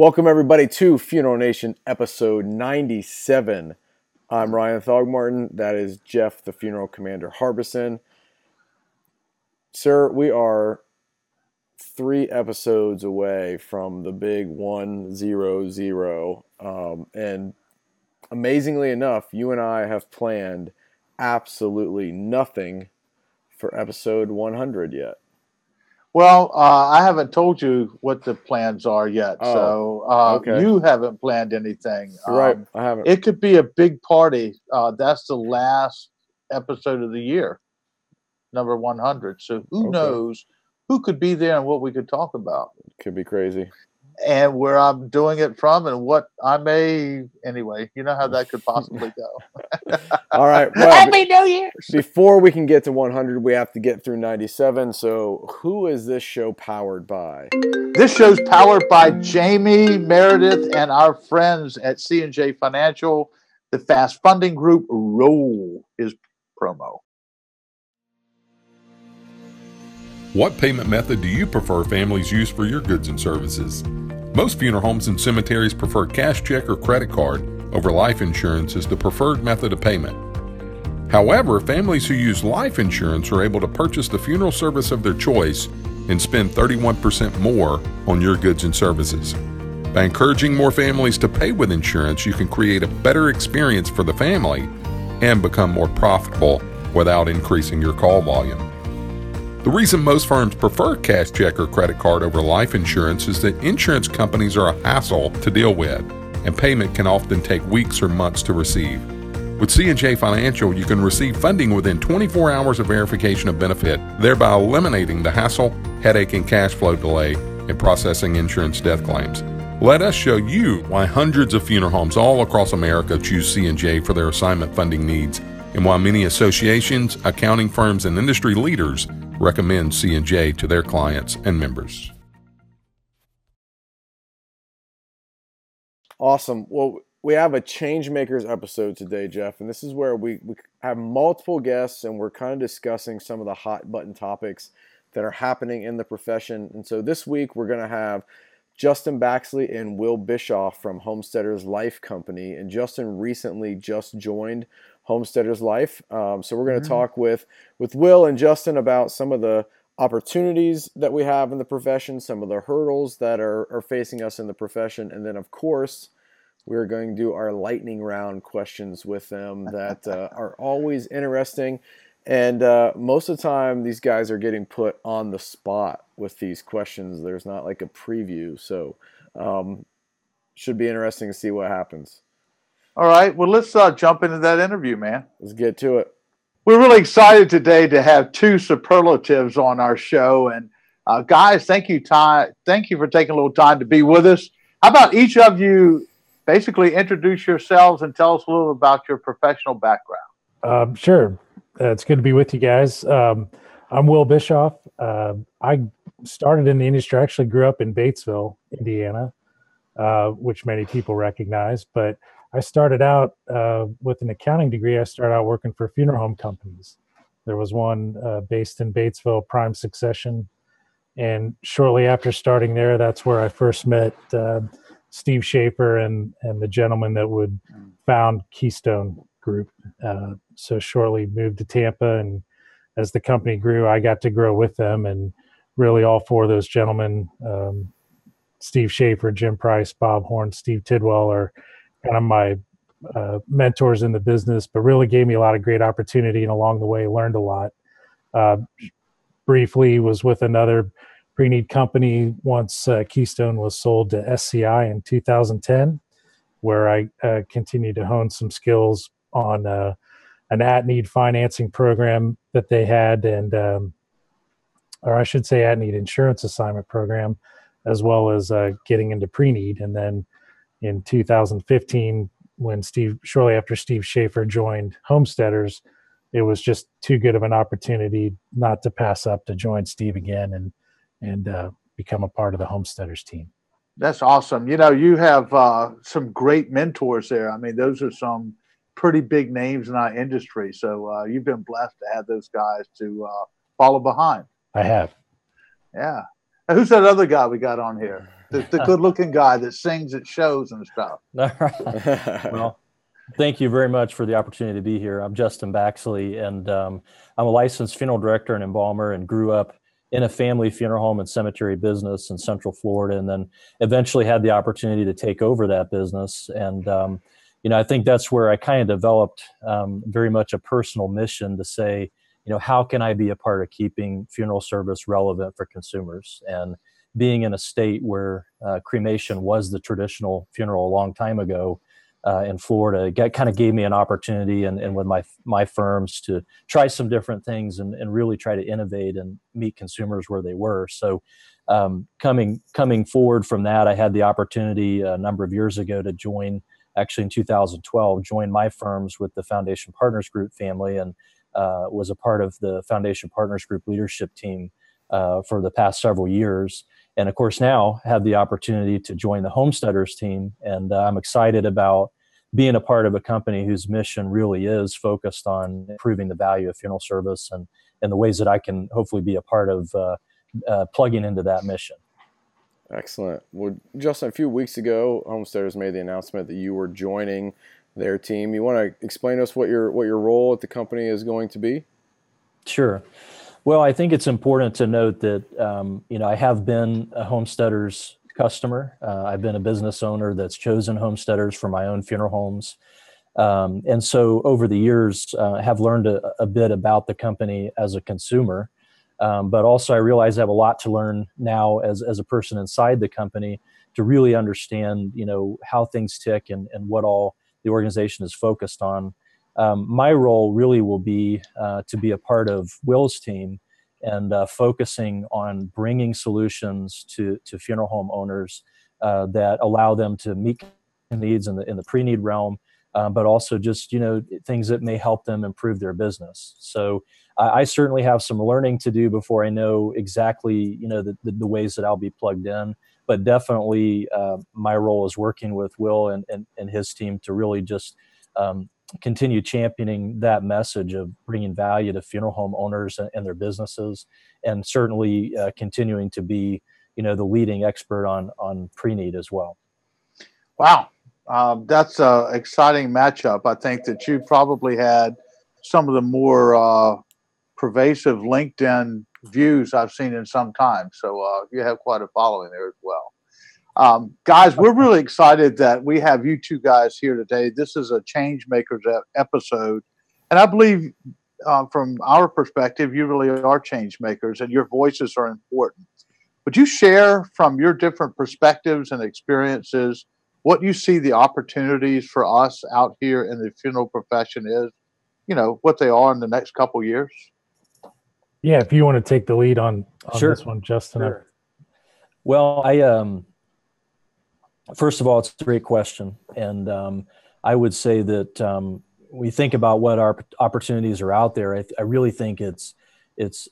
Welcome everybody to Funeral Nation episode 97. I'm Ryan Thogmartin. That is Jeff, the Funeral Commander Harbison. Sir, we are 3 episodes away from the big 100. And amazingly enough, you and I have planned absolutely nothing for episode 100 yet. Well, I haven't told you what the plans are yet, so okay. You haven't planned anything. Right, I haven't. It could be a big party. That's the last episode of the year, number 100. So who knows who could be there and what we could talk about. It could be crazy. And where I'm doing it from and what I may, anyway, you know how that could possibly go. All right. Well, Happy New Year. Before we can get to 100, we have to get through 97. So who is this show powered by? This show's powered by Jamie, Meredith, and our friends at C&J Financial. The Fast Funding Group. Roll is promo. What payment method do you prefer families use for your goods and services? Most funeral homes and cemeteries prefer cash check or credit card over life insurance as the preferred method of payment. However, families who use life insurance are able to purchase the funeral service of their choice and spend 31% more on your goods and services. By encouraging more families to pay with insurance, you can create a better experience for the family and become more profitable without increasing your call volume. The reason most firms prefer cash check or credit card over life insurance is that insurance companies are a hassle to deal with, and payment can often take weeks or months to receive. With C&J Financial, you can receive funding within 24 hours of verification of benefit, thereby eliminating the hassle, headache, and cash flow delay in processing insurance death claims. Let us show you why hundreds of funeral homes all across America choose C&J for their assignment funding needs, and why many associations, accounting firms, and industry leaders recommend C&J to their clients and members. Awesome. Well, we have a Changemakers episode today, Jeff, and this is where we have multiple guests and we're kind of discussing some of the hot button topics that are happening in the profession. And so this week we're going to have Justin Baxley and Will Bischoff from Homesteaders Life Company. And Justin recently just joined Homesteaders Life. So we're going to talk with Will and Justin about some of the opportunities that we have in the profession, some of the hurdles that are facing us in the profession. And then, of course, we're going to do our lightning round questions with them that are always interesting. And most of the time, these guys are getting put on the spot with these questions. There's not like a preview. So should be interesting to see what happens. All right. Well, let's jump into that interview, man. Let's get to it. We're really excited today to have 2 superlatives on our show. And guys, thank you, Ty. Thank you for taking a little time to be with us. How about each of you basically introduce yourselves and tell us a little about your professional background? Sure. It's good to be with you guys. I'm Will Bischoff. I started in the industry. I actually grew up in Batesville, Indiana, which many people recognize. But I started out with an accounting degree. I started out working for funeral home companies. There was one based in Batesville, Prime Succession. And shortly after starting there, that's where I first met Steve Schaefer and the gentleman that would found Keystone Group. So shortly moved to Tampa, and as the company grew, I got to grow with them, and really all 4 of those gentlemen, Steve Schaefer, Jim Price, Bob Horn, Steve Tidwell, are kind of my mentors in the business, but really gave me a lot of great opportunity, and along the way learned a lot. Briefly was with another pre-need company once Keystone was sold to SCI in 2010, where I continued to hone some skills on an at-need financing program that they had, and or I should say at-need insurance assignment program, as well as getting into pre-need. And then in 2015, when shortly after Steve Schaefer joined Homesteaders, it was just too good of an opportunity not to pass up to join Steve again and become a part of the Homesteaders team. That's awesome. You know, you have some great mentors there. I mean, those are some pretty big names in our industry. So you've been blessed to have those guys to follow behind. I have. Yeah. Who's that other guy we got on here? the good-looking guy that sings at shows and stuff. All right. Well, thank you very much for the opportunity to be here. I'm Justin Baxley, and I'm a licensed funeral director and embalmer, and grew up in a family funeral home and cemetery business in Central Florida, and then eventually had the opportunity to take over that business. And, you know, I think that's where I kind of developed very much a personal mission to say, you know, how can I be a part of keeping funeral service relevant for consumers? And being in a state where cremation was the traditional funeral a long time ago in Florida, it kind of gave me an opportunity, and with my firms, to try some different things and really try to innovate and meet consumers where they were. So coming forward from that, I had the opportunity a number of years ago to join, actually in 2012, join my firms with the Foundation Partners Group family, and was a part of the Foundation Partners Group leadership team for the past several years. And of course, now have the opportunity to join the Homesteaders team. And I'm excited about being a part of a company whose mission really is focused on improving the value of funeral service, and the ways that I can hopefully be a part of plugging into that mission. Excellent. Well, Justin, a few weeks ago, Homesteaders made the announcement that you were joining their team. You want to explain to us what your role at the company is going to be? Sure. Well, I think it's important to note that, you know, I have been a Homesteaders customer. I've been a business owner that's chosen Homesteaders for my own funeral homes. And so over the years, I have learned a bit about the company as a consumer. But also I realize I have a lot to learn now as a person inside the company to really understand, you know, how things tick and what all the organization is focused on. My role really will be to be a part of Will's team and focusing on bringing solutions to funeral home owners that allow them to meet needs in the pre-need realm, but also just, you know, things that may help them improve their business. So I certainly have some learning to do before I know exactly, you know, the ways that I'll be plugged in. But definitely my role is working with Will and his team to really just continue championing that message of bringing value to funeral home owners and their businesses, and certainly continuing to be, you know, the leading expert on pre-need as well. Wow. That's an exciting matchup. I think that you probably had some of the more pervasive LinkedIn views I've seen in some time. So you have quite a following there as well. Guys, we're really excited that we have you two guys here today. This is a Changemakers episode. And I believe from our perspective, you really are Changemakers, and your voices are important. Would you share from your different perspectives and experiences what you see the opportunities for us out here in the funeral profession is, you know, what they are in the next couple years? Yeah, if you want to take the lead on sure. This one, Justin. Sure. Well, I... First of all, it's a great question. And I would say that we think about what our opportunities are out there. I really think it's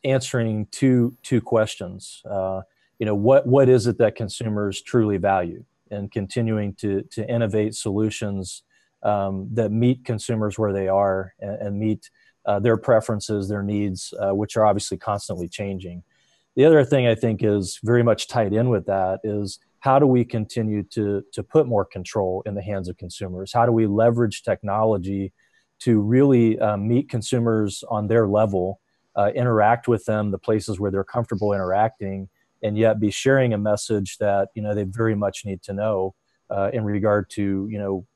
answering two questions. You know, what is it that consumers truly value, and continuing to innovate solutions that meet consumers where they are and meet their preferences, their needs, which are obviously constantly changing. The other thing I think is very much tied in with that is, how do we continue to put more control in the hands of consumers? How do we leverage technology to really meet consumers on their level, interact with them, the places where they're comfortable interacting, and yet be sharing a message that, you know, they very much need to know in regard to, you know,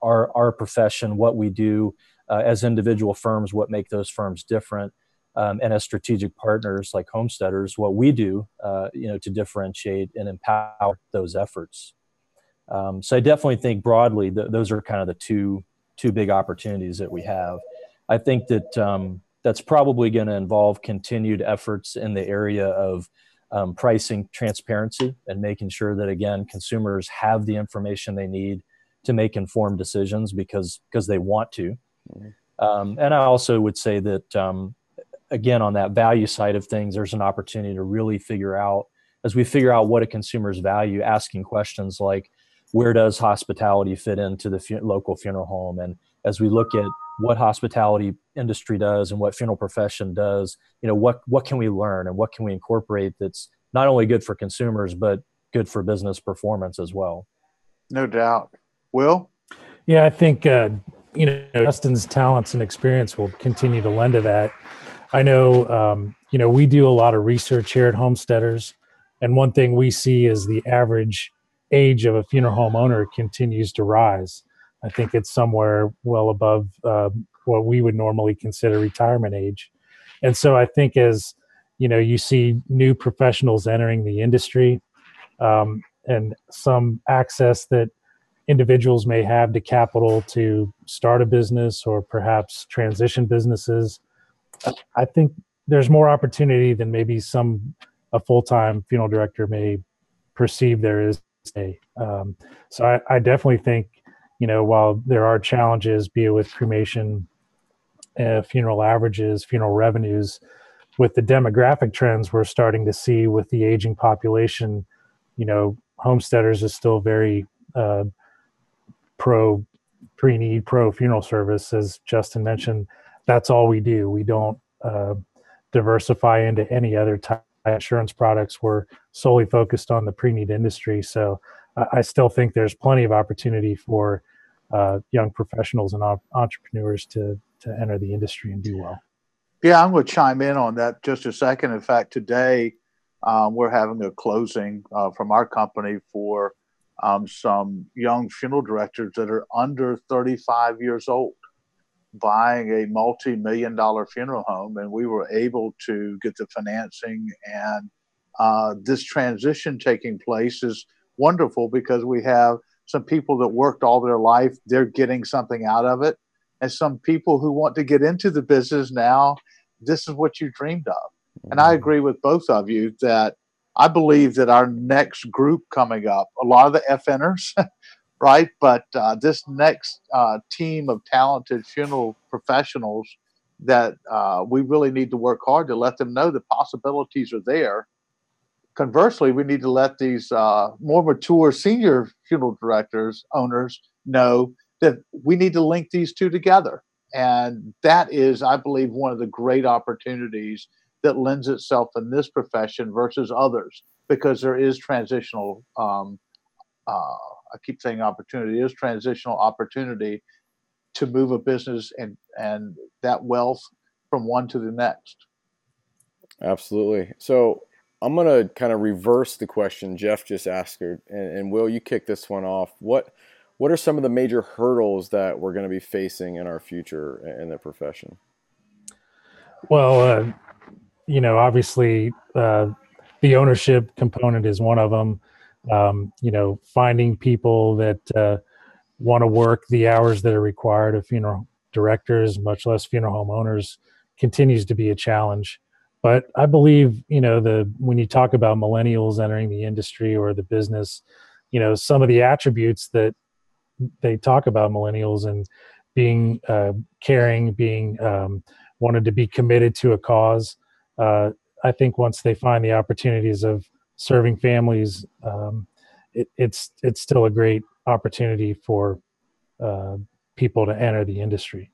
our profession, what we do as individual firms, what make those firms different, and as strategic partners like Homesteaders, what we do, you know, to differentiate and empower those efforts. So I definitely think broadly those are kind of the two big opportunities that we have. I think that that's probably going to involve continued efforts in the area of pricing transparency and making sure that, again, consumers have the information they need to make informed decisions because they want to. And I also would say that, again, on that value side of things, there's an opportunity to really figure out, as we figure out what a consumer's value, asking questions like, where does hospitality fit into the local funeral home? And as we look at what hospitality industry does and what funeral profession does, you know, what can we learn and what can we incorporate that's not only good for consumers, but good for business performance as well. No doubt. Will? Yeah, I think, Justin's talents and experience will continue to lend to that. I know, we do a lot of research here at Homesteaders. And one thing we see is the average age of a funeral home owner continues to rise. I think it's somewhere well above what we would normally consider retirement age. And so I think as, you see new professionals entering the industry and some access that individuals may have to capital to start a business or perhaps transition businesses, I think there's more opportunity than maybe a full-time funeral director may perceive there is today. So I definitely think, while there are challenges, be it with cremation, funeral averages, funeral revenues, with the demographic trends we're starting to see with the aging population, Homesteaders is still very pro pre-need, pro funeral service. As Justin mentioned, that's all we do. We don't diversify into any other type of insurance products. We're solely focused on the pre-need industry. So I still think there's plenty of opportunity for young professionals and entrepreneurs to enter the industry and do well. Yeah, I'm going to chime in on that just a second. In fact, today we're having a closing from our company for some young funeral directors that are under 35 years old buying a multi-million-dollar funeral home, and we were able to get the financing, and this transition taking place is wonderful because we have some people that worked all their life, they're getting something out of it, and some people who want to get into the business now, this is what you dreamed of. And I agree with both of you that I believe that our next group coming up, a lot of the FNers, right? But this next team of talented funeral professionals that we really need to work hard to let them know the possibilities are there. Conversely, we need to let these more mature senior funeral directors, owners know that we need to link these two together. And that is, I believe, one of the great opportunities that lends itself in this profession versus others, because there is transitional, I keep saying opportunity, is transitional opportunity to move a business and that wealth from one to the next. Absolutely. So I'm going to kind of reverse the question Jeff just asked her, and Will, you kick this one off. What are some of the major hurdles that we're going to be facing in our future in the profession? Well, obviously the ownership component is one of them. Finding people that want to work the hours that are required of funeral directors, much less funeral home owners, continues to be a challenge. But I believe, when you talk about millennials entering the industry or the business, some of the attributes that they talk about millennials and being caring, being wanted to be committed to a cause. I think once they find the opportunities of serving families, it's still a great opportunity for people to enter the industry.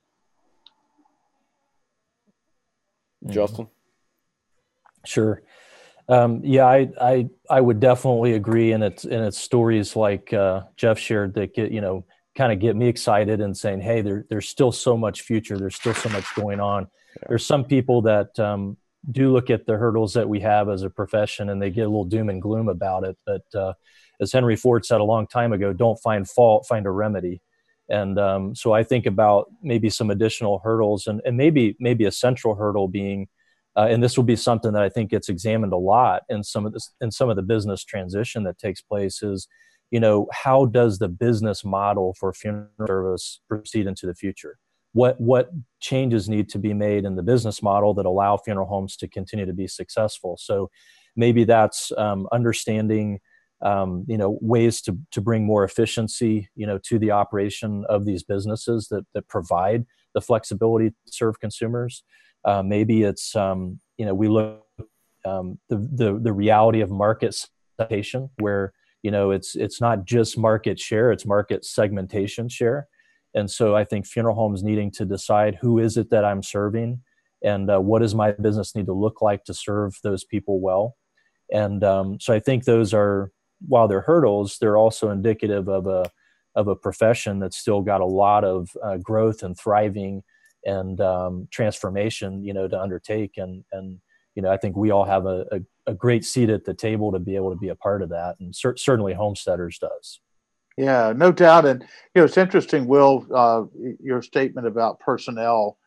Justin? Sure. I would definitely agree, and it's stories like Jeff shared that get me excited and saying, hey, there's still so much future, there's still so much going on. Yeah. There's some people that do look at the hurdles that we have as a profession and they get a little doom and gloom about it. But as Henry Ford said a long time ago, don't find fault, find a remedy. And so I think about maybe some additional hurdles and maybe a central hurdle being, and this will be something that I think gets examined a lot in some of the business transition that takes place is, how does the business model for funeral service proceed into the future? What changes need to be made in the business model that allow funeral homes to continue to be successful? So maybe that's understanding, ways to bring more efficiency, to the operation of these businesses that provide the flexibility to serve consumers. Maybe it's, we look at the reality of market segmentation where, it's not just market share, it's market segmentation share. And so I think funeral homes needing to decide who is it that I'm serving and what does my business need to look like to serve those people well. And so I think those are while they're hurdles, they're also indicative of a profession that's still got a lot of growth and thriving and transformation, you know, to undertake. And you know, I think we all have a great seat at the table to be able to be a part of that, and certainly Homesteaders does. Yeah, no doubt. And you know, it's interesting, Will, your statement about personnel.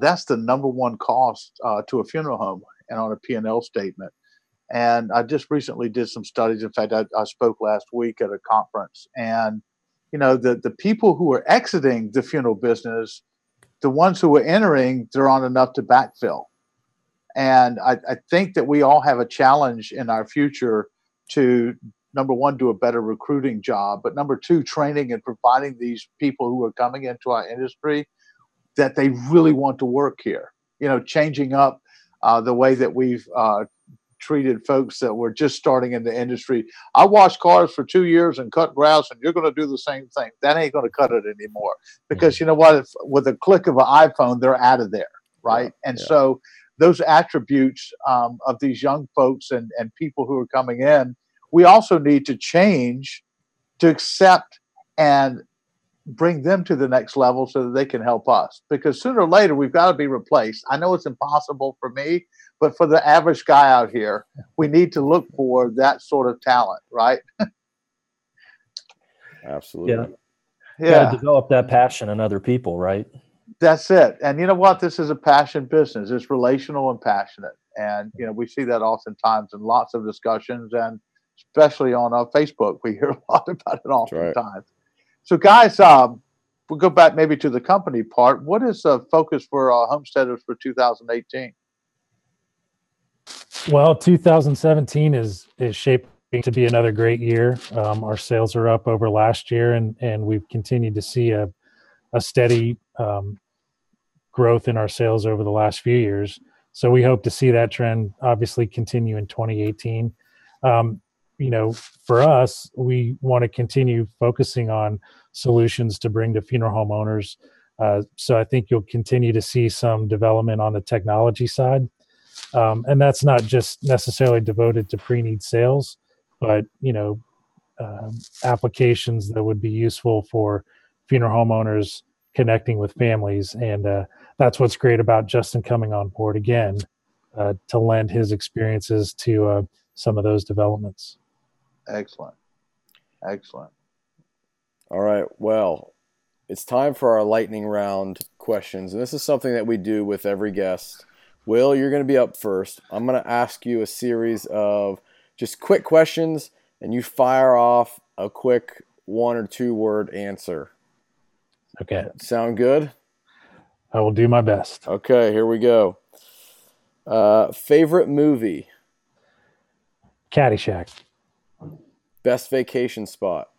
That's the number one cost to a funeral home and on a P&L statement. And I just recently did some studies. In fact, I spoke last week at a conference, and you know, the people who are exiting the funeral business, the ones who are entering, there aren't enough to backfill. And I think that we all have a challenge in our future to, number one, do a better recruiting job, but number two, training and providing these people who are coming into our industry that they really want to work here. You know, changing up the way that we've treated folks that were just starting in the industry. I washed cars for 2 years and cut grass, and you're going to do the same thing. That ain't going to cut it anymore, because you know what? If, with a click of an iPhone, they're out of there, right? Yeah, and so those attributes of these young folks and people who are coming in, we also need to change to accept and bring them to the next level so that they can help us, because sooner or later we've got to be replaced. I know it's impossible for me, but for the average guy out here, we need to look for that sort of talent, right? Absolutely. Yeah. Develop that passion in other people, right? That's it. And you know what? This is a passion business. It's relational and passionate. And, you know, we see that oftentimes in lots of discussions, and especially on our Facebook, we hear a lot about it oftentimes. That's right. So guys, we'll go back maybe to the company part. What is the focus for Homesteaders for 2018? Well, 2017 is shaping to be another great year. Our sales are up over last year, and we've continued to see a steady growth in our sales over the last few years. So we hope to see that trend obviously continue in 2018. You know, for us, we want to continue focusing on solutions to bring to funeral home owners. So I think you'll continue to see some development on the technology side. And that's not just necessarily devoted to pre-need sales, but, you know, applications that would be useful for funeral home owners connecting with families. And that's what's great about Justin coming on board again, to lend his experiences to some of those developments. Excellent. All right. Well, it's time for our lightning round questions. And this is something that we do with every guest. Will, you're going to be up first. I'm going to ask you a series of just quick questions, and you fire off a quick one or two word answer. Okay. Sound good? I will do my best. Okay. Here we go. Favorite movie? Caddyshack. Best vacation spot?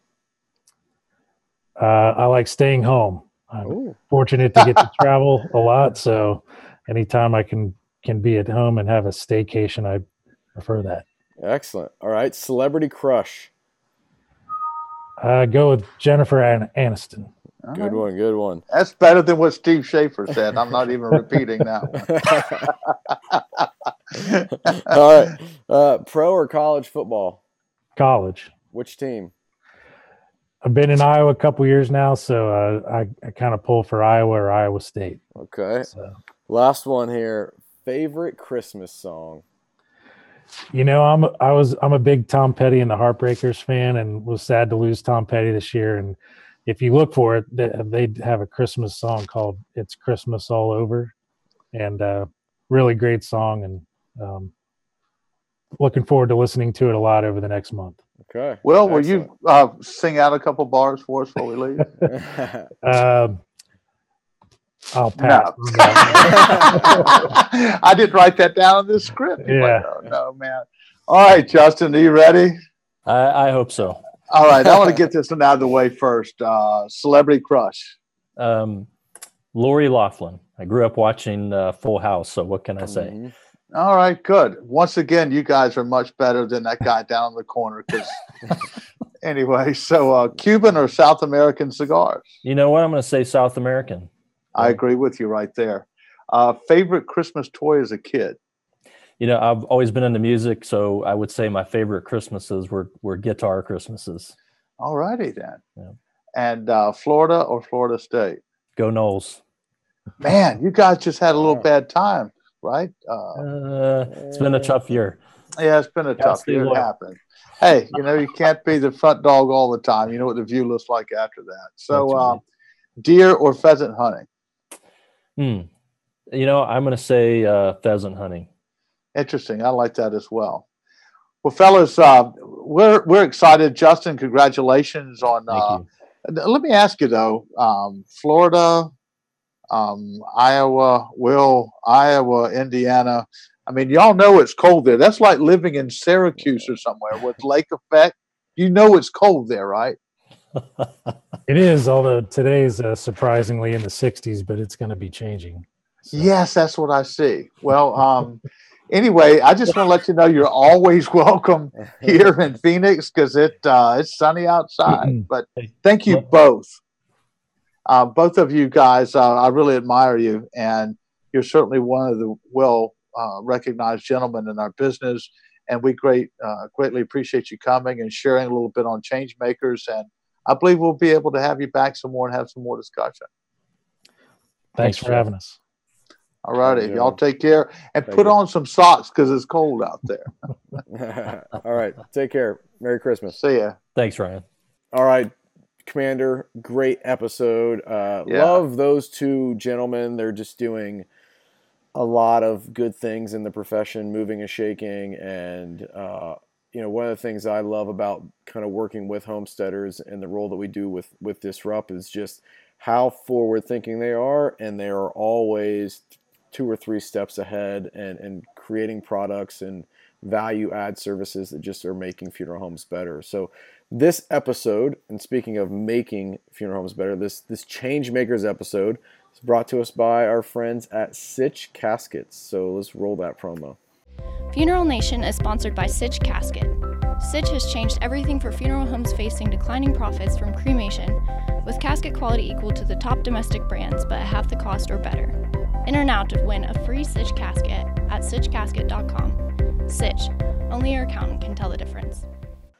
I like staying home. I'm fortunate to get to travel a lot, so anytime I can be at home and have a staycation, I prefer that. Excellent. All right. Celebrity crush? Go with Jennifer Aniston. Good one. That's better than what Steve Schaefer said. I'm not even repeating that one. All right. Pro or college football? College. Which team? I've been in Iowa a couple years now, so I kind of pull for Iowa or Iowa State. Okay. So. Last one here. Favorite Christmas song? You know, I'm a big Tom Petty and the Heartbreakers fan, and was sad to lose Tom Petty this year. And if you look for it, they have a Christmas song called "It's Christmas All Over," and really great song. And looking forward to listening to it a lot over the next month. Okay. Well, will you sing out a couple bars for us before we leave? I'll pass. No. I didn't write that down in the script. Yeah. No, man. All right, Justin, are you ready? I hope so. All right. I want to get this one out of the way first. Celebrity crush. Lori Loughlin. I grew up watching Full House, so what can I say? Mm-hmm. All right, good. Once again, you guys are much better than that guy down in the corner. Anyway, so Cuban or South American cigars? You know what? I'm going to say South American. I agree with you right there. Favorite Christmas toy as a kid? You know, I've always been into music, so I would say my favorite Christmases were guitar Christmases. All righty then. Yeah. And Florida or Florida State? Go Noles. Man, you guys just had a little bad time, right? It's been a tough year. Yeah, it's been a tough year. It happened. Hey, you know, you can't be the front dog all the time. You know what the view looks like after that. So right. Deer or pheasant hunting? You know, I'm going to say pheasant hunting. Interesting. I like that as well. Well, fellas, we're excited. Justin, congratulations on. Let me ask you though, Florida, Iowa, Iowa, Indiana. I mean, y'all know it's cold there. That's like living in Syracuse or somewhere with lake effect. You know it's cold there, right? It is, although today's surprisingly in the 60s, but it's going to be changing. So. Yes, that's what I see. Well, anyway, I just want to let you know you're always welcome here in Phoenix because it's sunny outside. But thank you both of you guys. I really admire you, and you're certainly one of the recognized gentlemen in our business, and we greatly appreciate you coming and sharing a little bit on Change Makers. And I believe we'll be able to have you back some more and have some more discussion. Thanks for having us. All righty. Y'all take care and put on some socks because it's cold out there. All right. Take care. Merry Christmas. See ya. Thanks, Ryan. All right, Commander. Great episode. Love those two gentlemen. They're just doing a lot of good things in the profession, moving and shaking. And, you know, one of the things I love about kind of working with homesteaders and the role that we do with Disrupt is just how forward thinking they are. And they are always two or three steps ahead and creating products and value add services that just are making funeral homes better. So this episode, and speaking of making funeral homes better, this Change Makers episode is brought to us by our friends at Sitch Caskets. So let's roll that promo. Funeral Nation is sponsored by Sitch Casket. Sitch has changed everything for funeral homes facing declining profits from cremation, with casket quality equal to the top domestic brands but at half the cost or better. Enter now to win a free Sitch casket at sitchcasket.com. Sitch, only your accountant can tell the difference.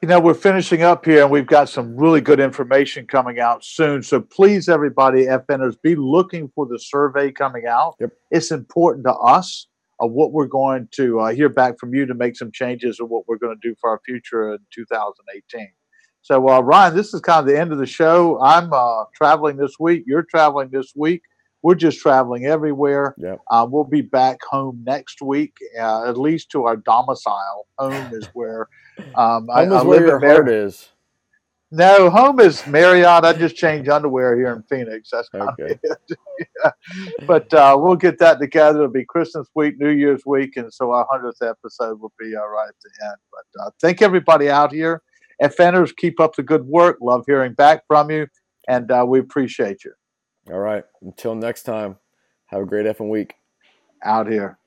You know, we're finishing up here and we've got some really good information coming out soon. So please, everybody, FNers, be looking for the survey coming out. Yep. It's important to us of what we're going to hear back from you to make some changes of what we're going to do for our future in 2018. So, Ryan, this is kind of the end of the show. I'm traveling this week. You're traveling this week. We're just traveling everywhere. Yep. We'll be back home next week, at least to our domicile. Home is where I where live your heart is. No, home is Marriott. I just changed underwear here in Phoenix. That's kind of it. But we'll get that together. It'll be Christmas week, New Year's week, and so our 100th episode will be right at the end. But thank everybody out here. FNers, keep up the good work. Love hearing back from you, and we appreciate you. All right. Until next time, have a great effing week. Out here.